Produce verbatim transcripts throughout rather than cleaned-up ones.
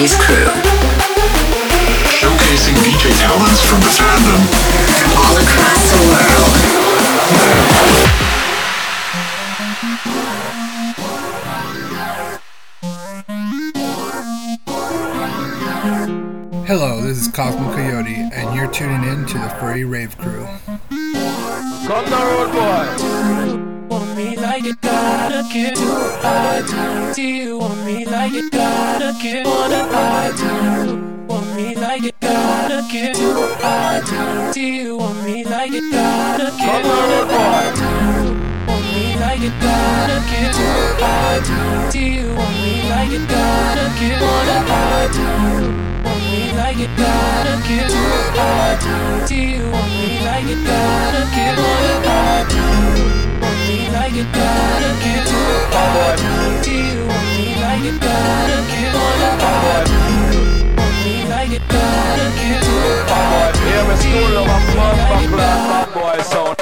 Rave Crew. Showcasing D J talents from the fandom from all across the world. Hello, this is Cosmo Coyote, and you're tuning in to the Furry Rave Crew. Come now, old boy! Want me like you gotta give, I do. Do you want me like you gotta give, wanna I do? Want me like you gotta give, I do. Do you want me like you gotta give, wanna I do? Want me like you gotta give, I do. Do you want me like you gotta give, wanna I do? Want me like you gotta give, I do. Do you want me like you gotta give, wanna I do? Like you gotta give to a party. Do you want me like you gotta give on a party? Want me like you gotta give to a party. Here is full of a motherfucker, boy sound.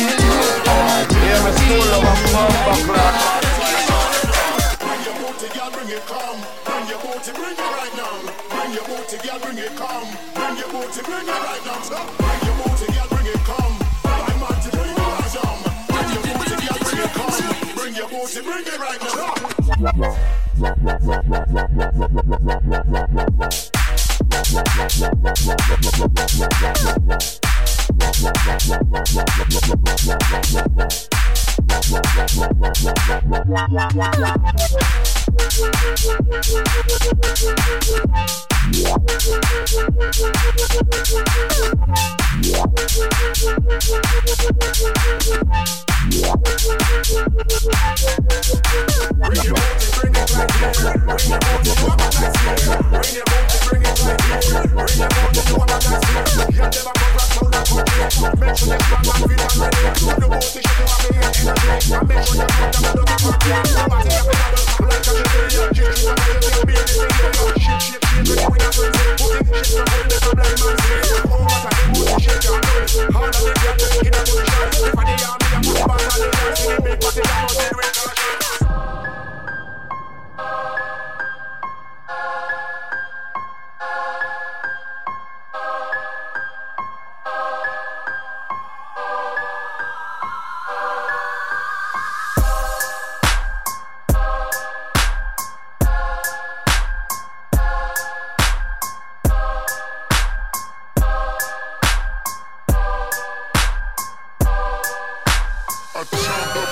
I'm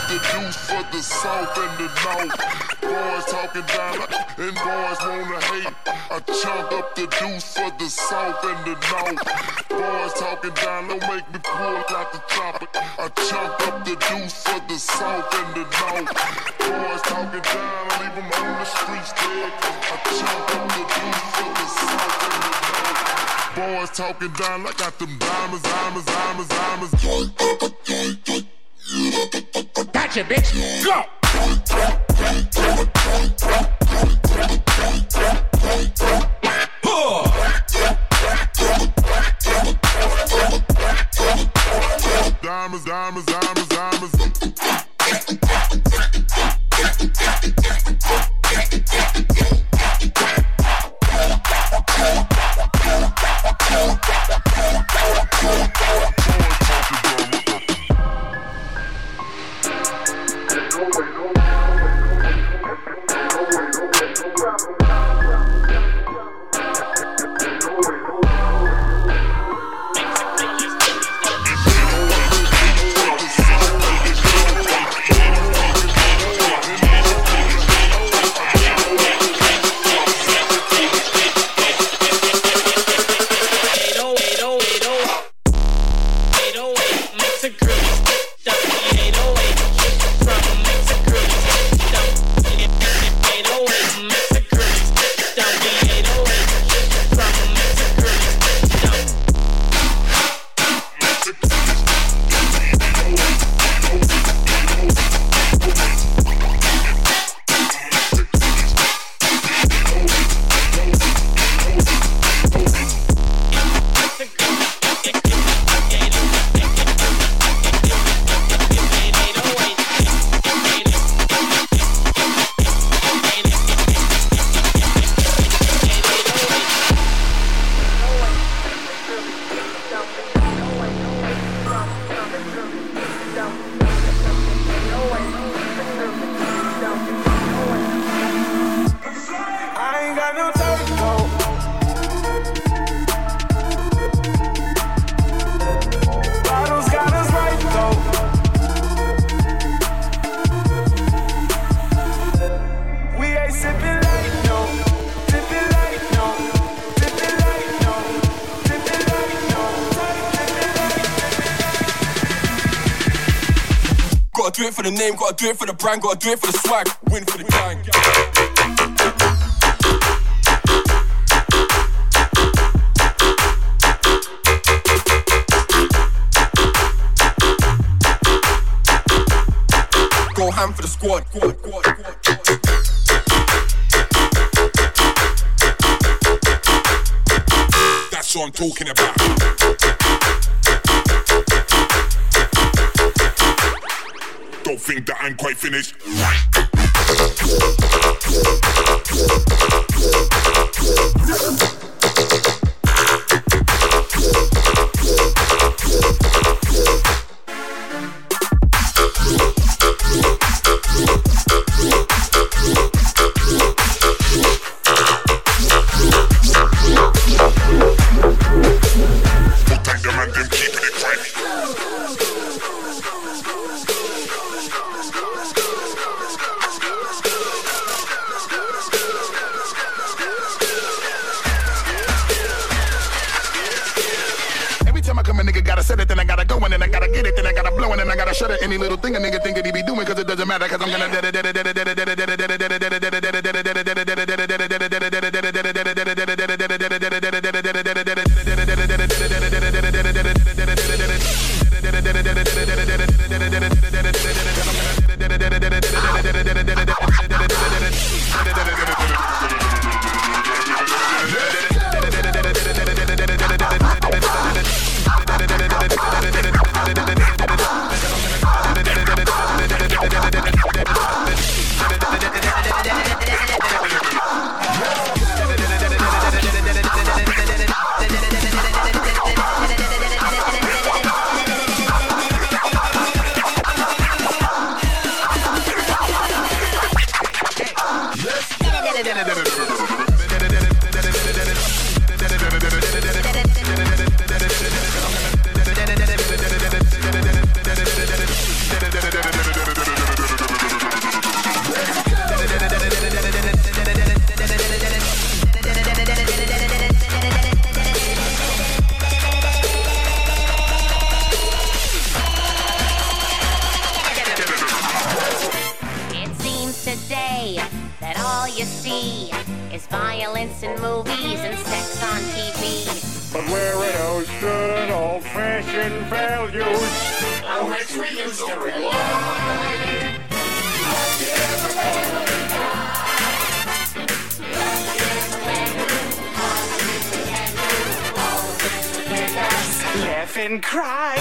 the juice for the south and the north. Boys talking down and boys wanna hate. I chunk up the juice for the south and the north. Boys talking down, don't make me pull out the chopper. I chunk up the juice for the south and the north. Boys talking down, leave them on the streets dead. I chunk up the juice for the south and the north. Boys talking down, I got them diamonds, diamonds, diamonds, diamonds. Gotcha, bitch. Go! Diamonds, diamonds, diamonds, diamonds. The name, gotta do it for the brand, gotta do it for the swag, win for the gang. Go ham for the squad. squad, squad, squad, squad. That's what I'm talking about. Don't think that I'm quite finished. Let's go. where it all stood on old-fashioned values on which we used to rely. Love you ever land will be gone. Love you ever land will be all the things we can do, all the things we can do. Laugh and cry. Oh,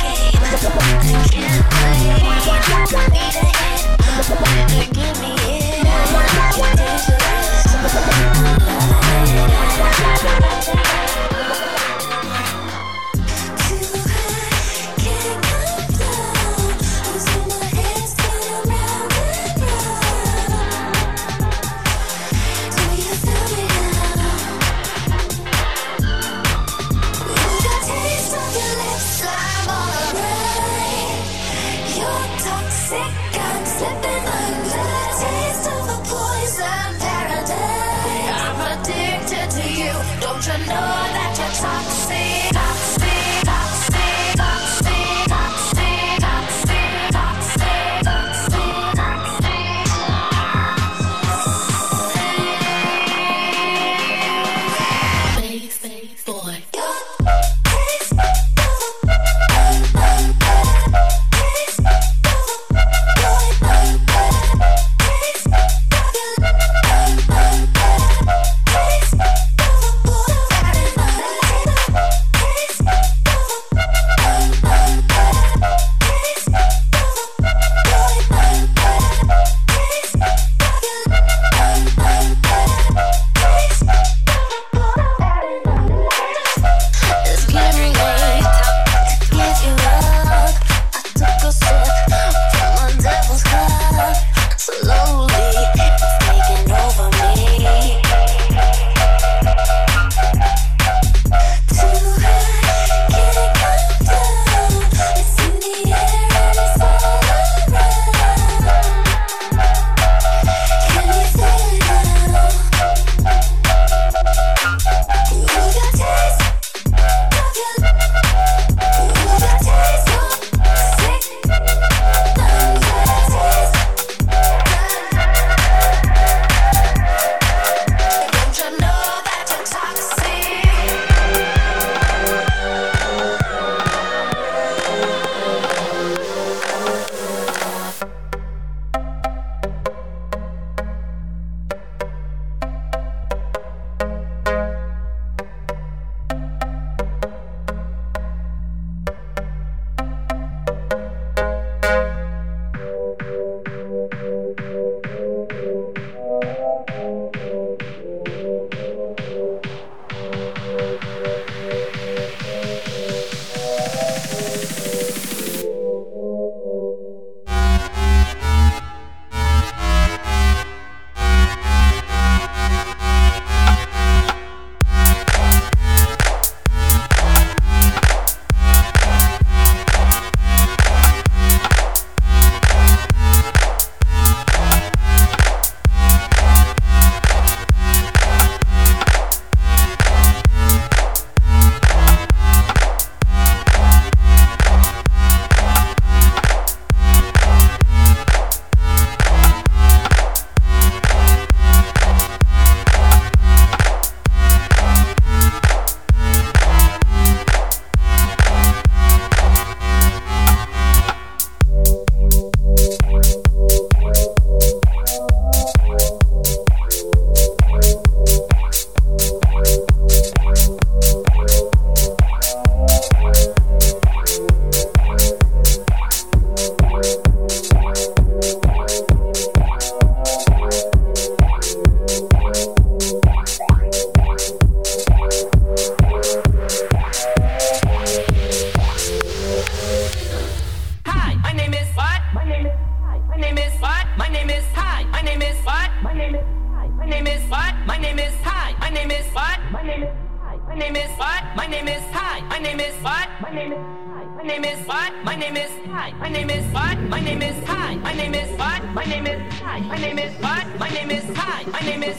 what? My name is Hi. My name is what? My name is Hi. My name is what? My name is Hi. My name is what? My name is Hi. My name is what? My name is Hi. My name is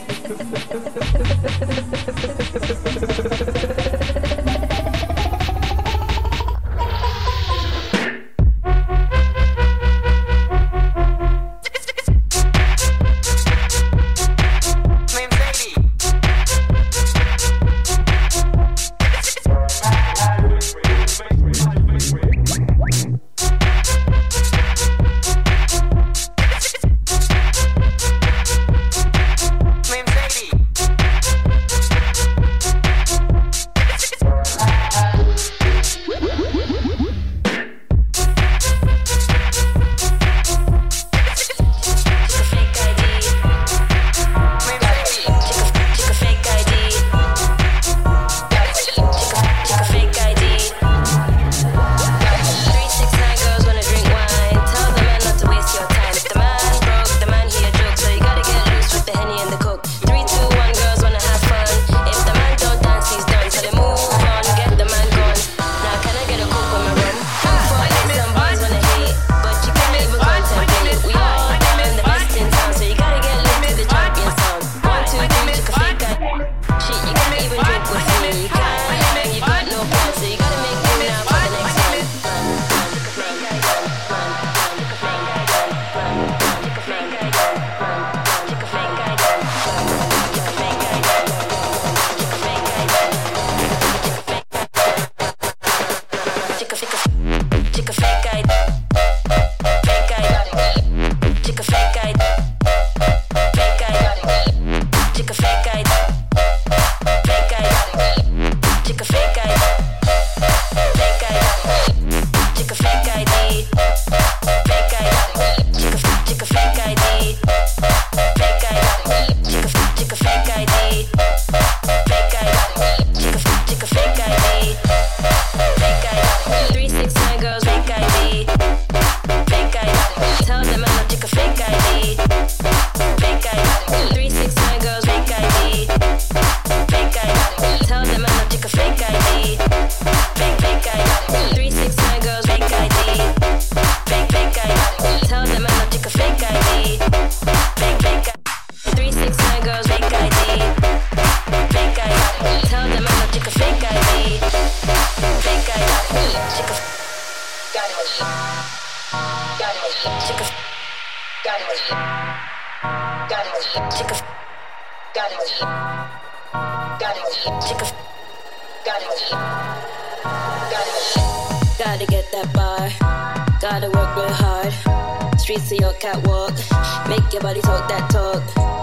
Take a fake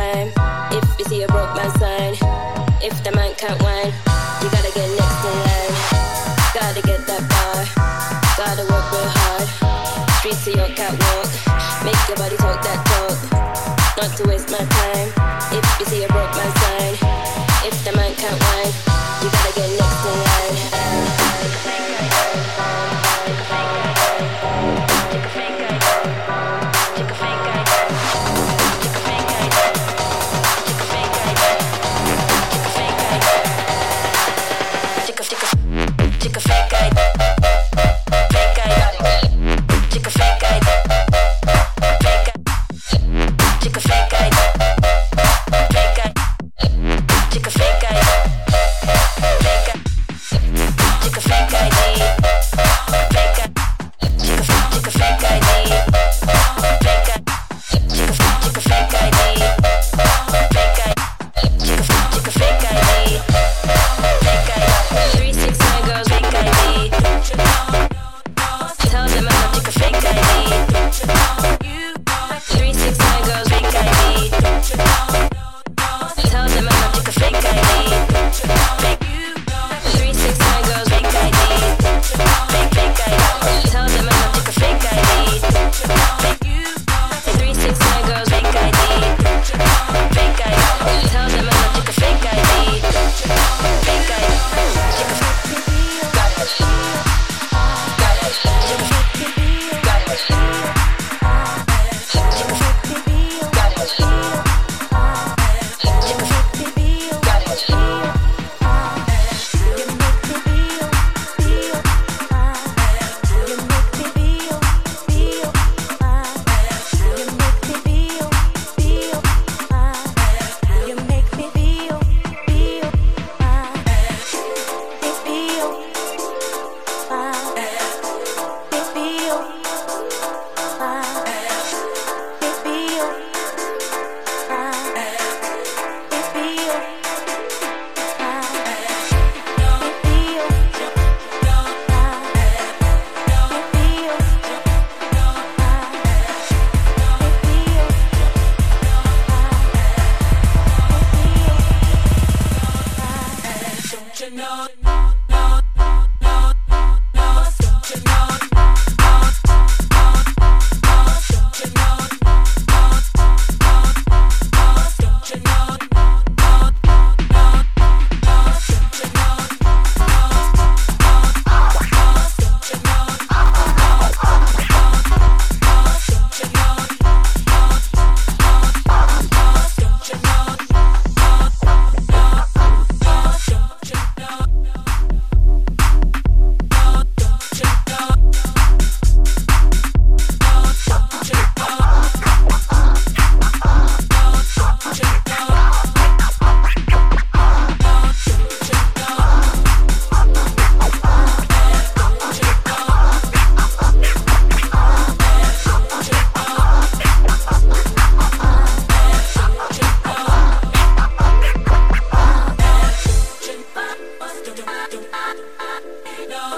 idea.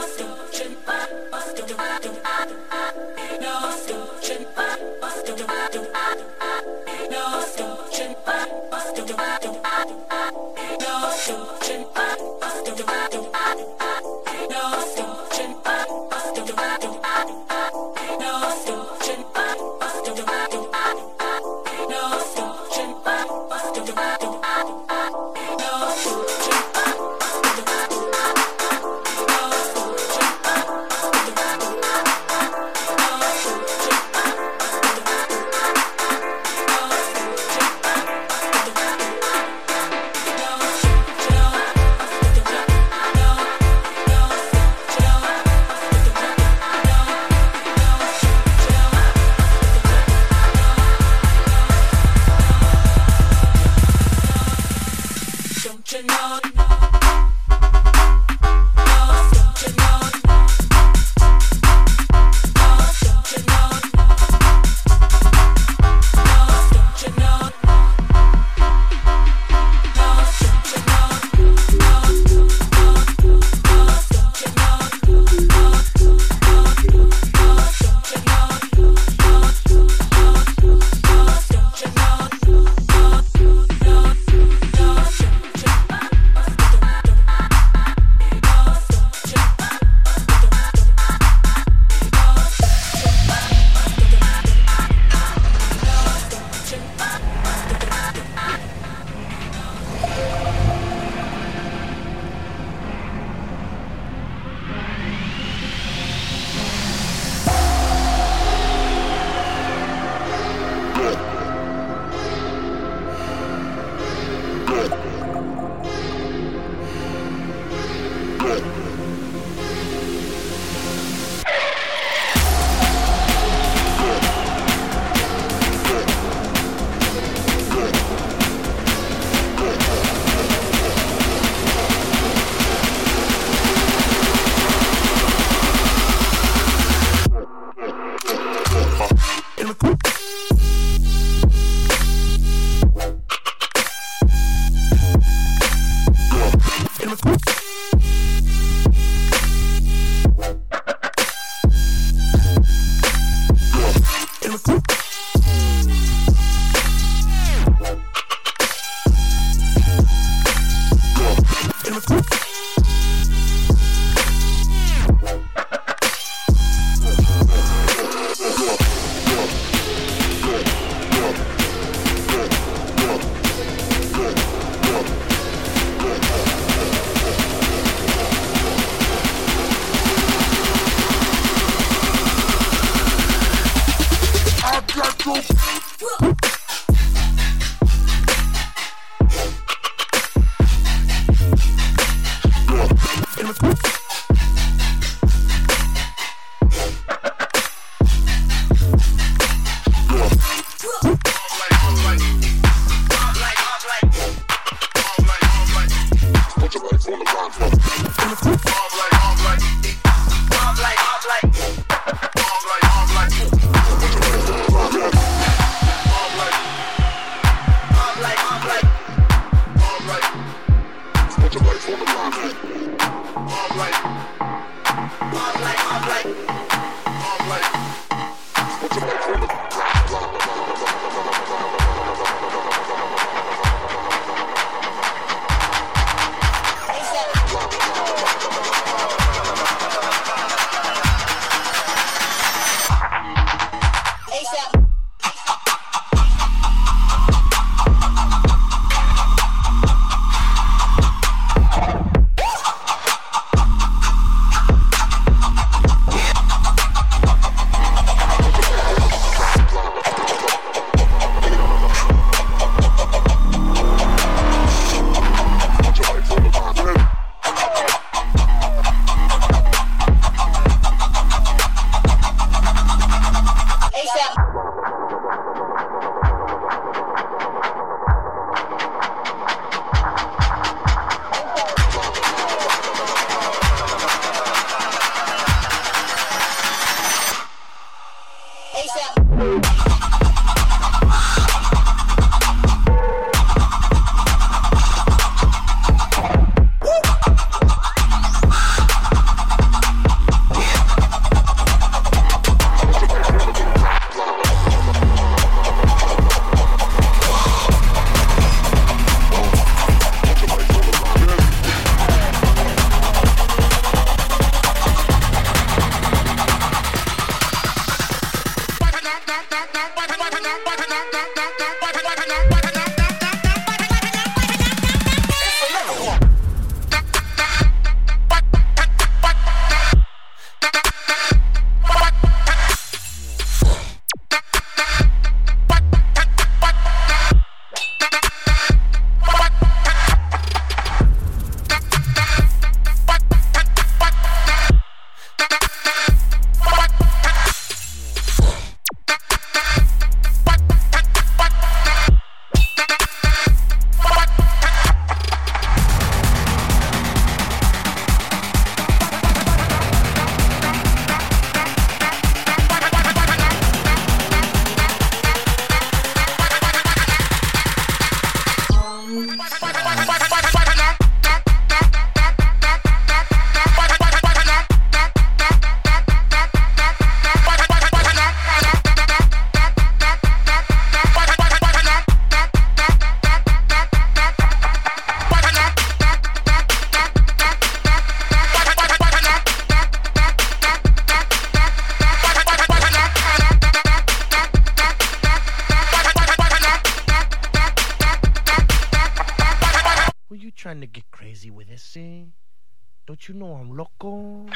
All dancing. Don't you know I'm loco?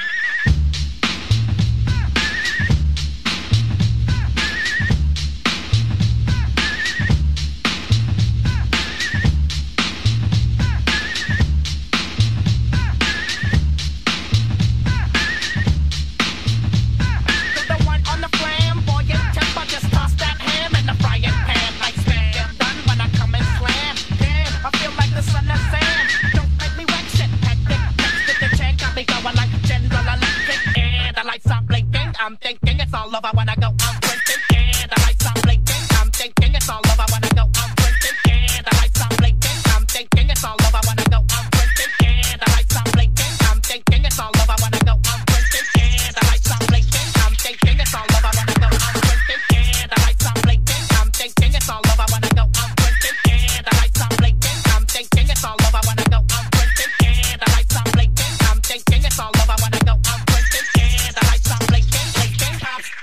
I'm thinking it's all over when I go out drinking. Yeah, the lights are blinking. I'm thinking it's all over when I go out drinking. Yeah, the lights are blinking. I'm thinking it's all over when I go out drinking. Yeah, the lights are blinking. I'm thinking it's all over when I go out drinking. Yeah, the lights are blinking. I'm thinking it's all over when I go out drinking. Yeah, the lights are blinking. I'm thinking it's all over when I go out drinking. Yeah, the lights are blinking. I'm thinking it's all over when I go out drinking. Yeah, the lights are blinking. I'm thinking it's all over when I go out drinking.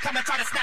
Come and try to snap.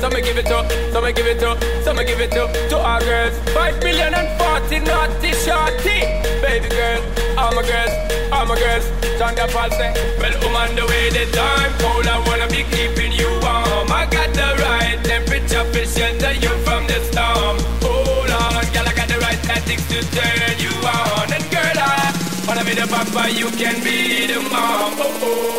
Some give it up, some give it up, some give it up to our girls. Five million and forty naughty shorty. Baby girl, all my girls, all my girls. Chanda Paul say, well, I'm on the way the time cold. I wanna be keeping you warm. I got the right temperature to shelter you from the storm. Hold on, girl, I got the right tactics to turn you on. And girl, I wanna be the papa, you can be the mom. Oh, oh.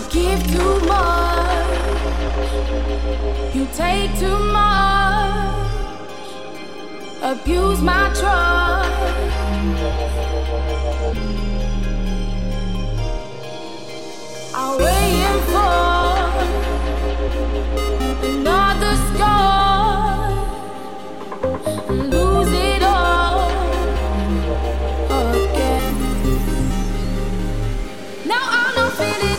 I give too much, you take too much, abuse my trust. I'm waiting for another score, lose it all again. Now I'm not feeling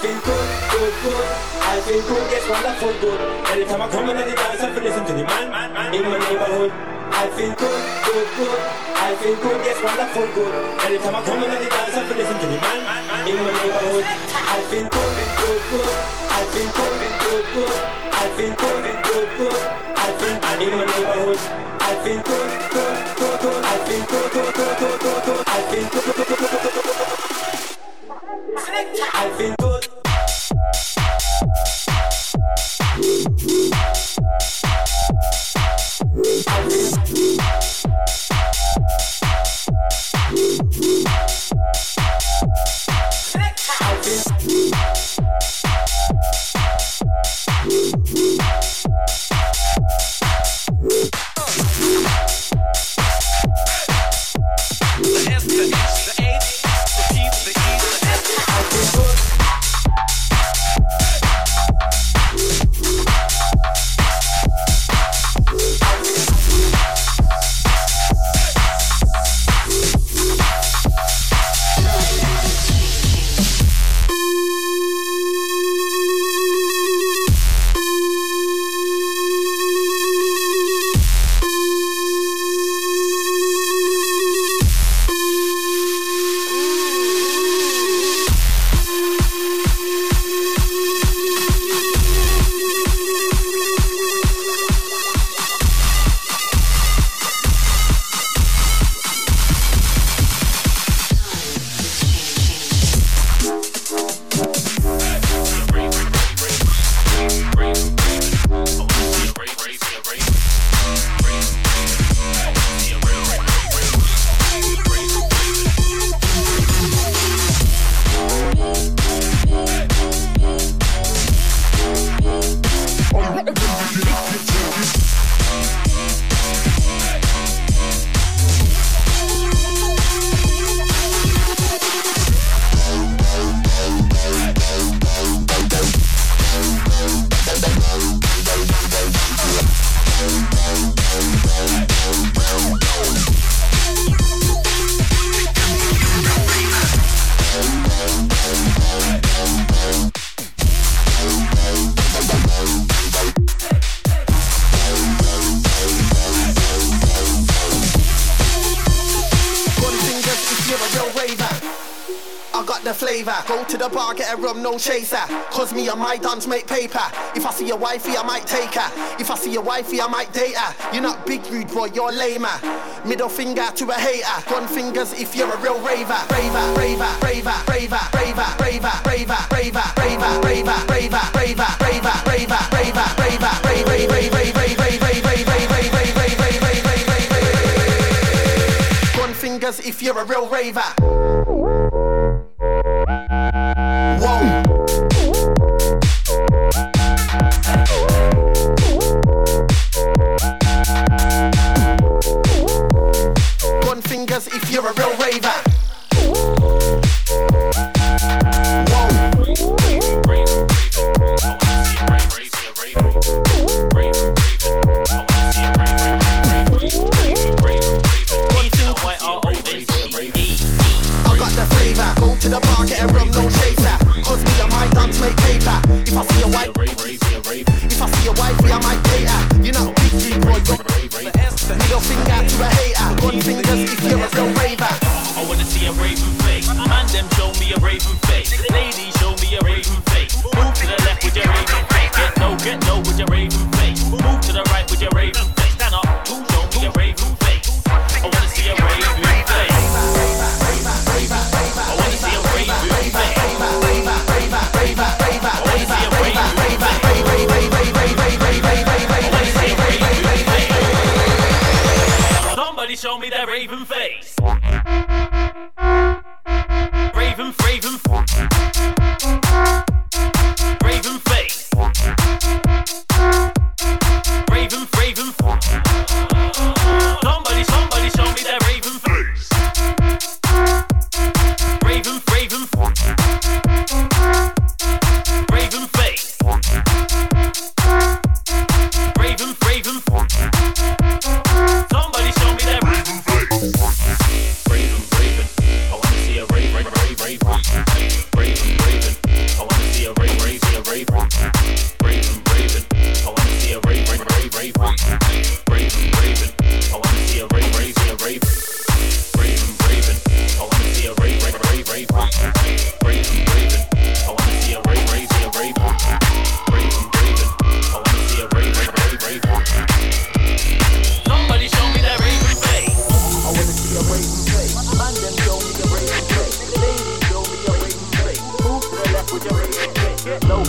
feel good, good, good. I feel good, yes, wonderful, good. Every time I come in at the dance, I feel listen to the man, man, man in my neighborhood. I feel good, good, good. I feel good, yes, wonderful, good. Every time I come in at the dance, I feel listen to the man, man, man in my neighborhood. I feel good, good, good. I feel good, good, good. I feel good, good, good. I feel good in my neighborhood. I feel good, good, good, good. I feel good, good, good, good, good. I feel good, good, good, good, good. I've been good. No chaser, cause me and my dance make paper. If I see your wifey, I might take her. If I see your wifey, I might date her. You're not big rude, boy, you're lamer. Middle finger to a hater. Gun fingers if you're a real raver. Raver, raver, raver, raver, raver, raver, raver, raver, raver, raver, raver, raver, raver, raver, raver, raver, raver, raver, raver. Gun fingers if you're a real raver. If you're a real raver. Somebody show me that raven face.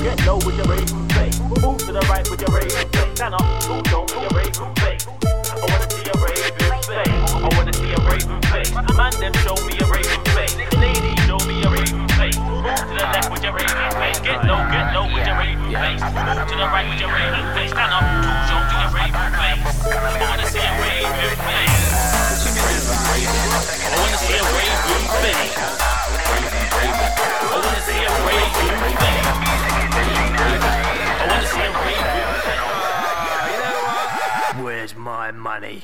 Get low with your rave crew play. Move to the right with your rave crew play. Stand up, move down with your rave crew play. I wanna see a rave crew play. I wanna see a rave crew play. Man, them show me a rave crew play. Lady, show me a rave crew play. Move to the left with your rave crew play. Get low, get low with your rave crew play. Move to the right with your rave crew play. Stand up, move down with your rave crew play. I wanna see a rave crew play. I wanna see a rave crew play. Where's my money?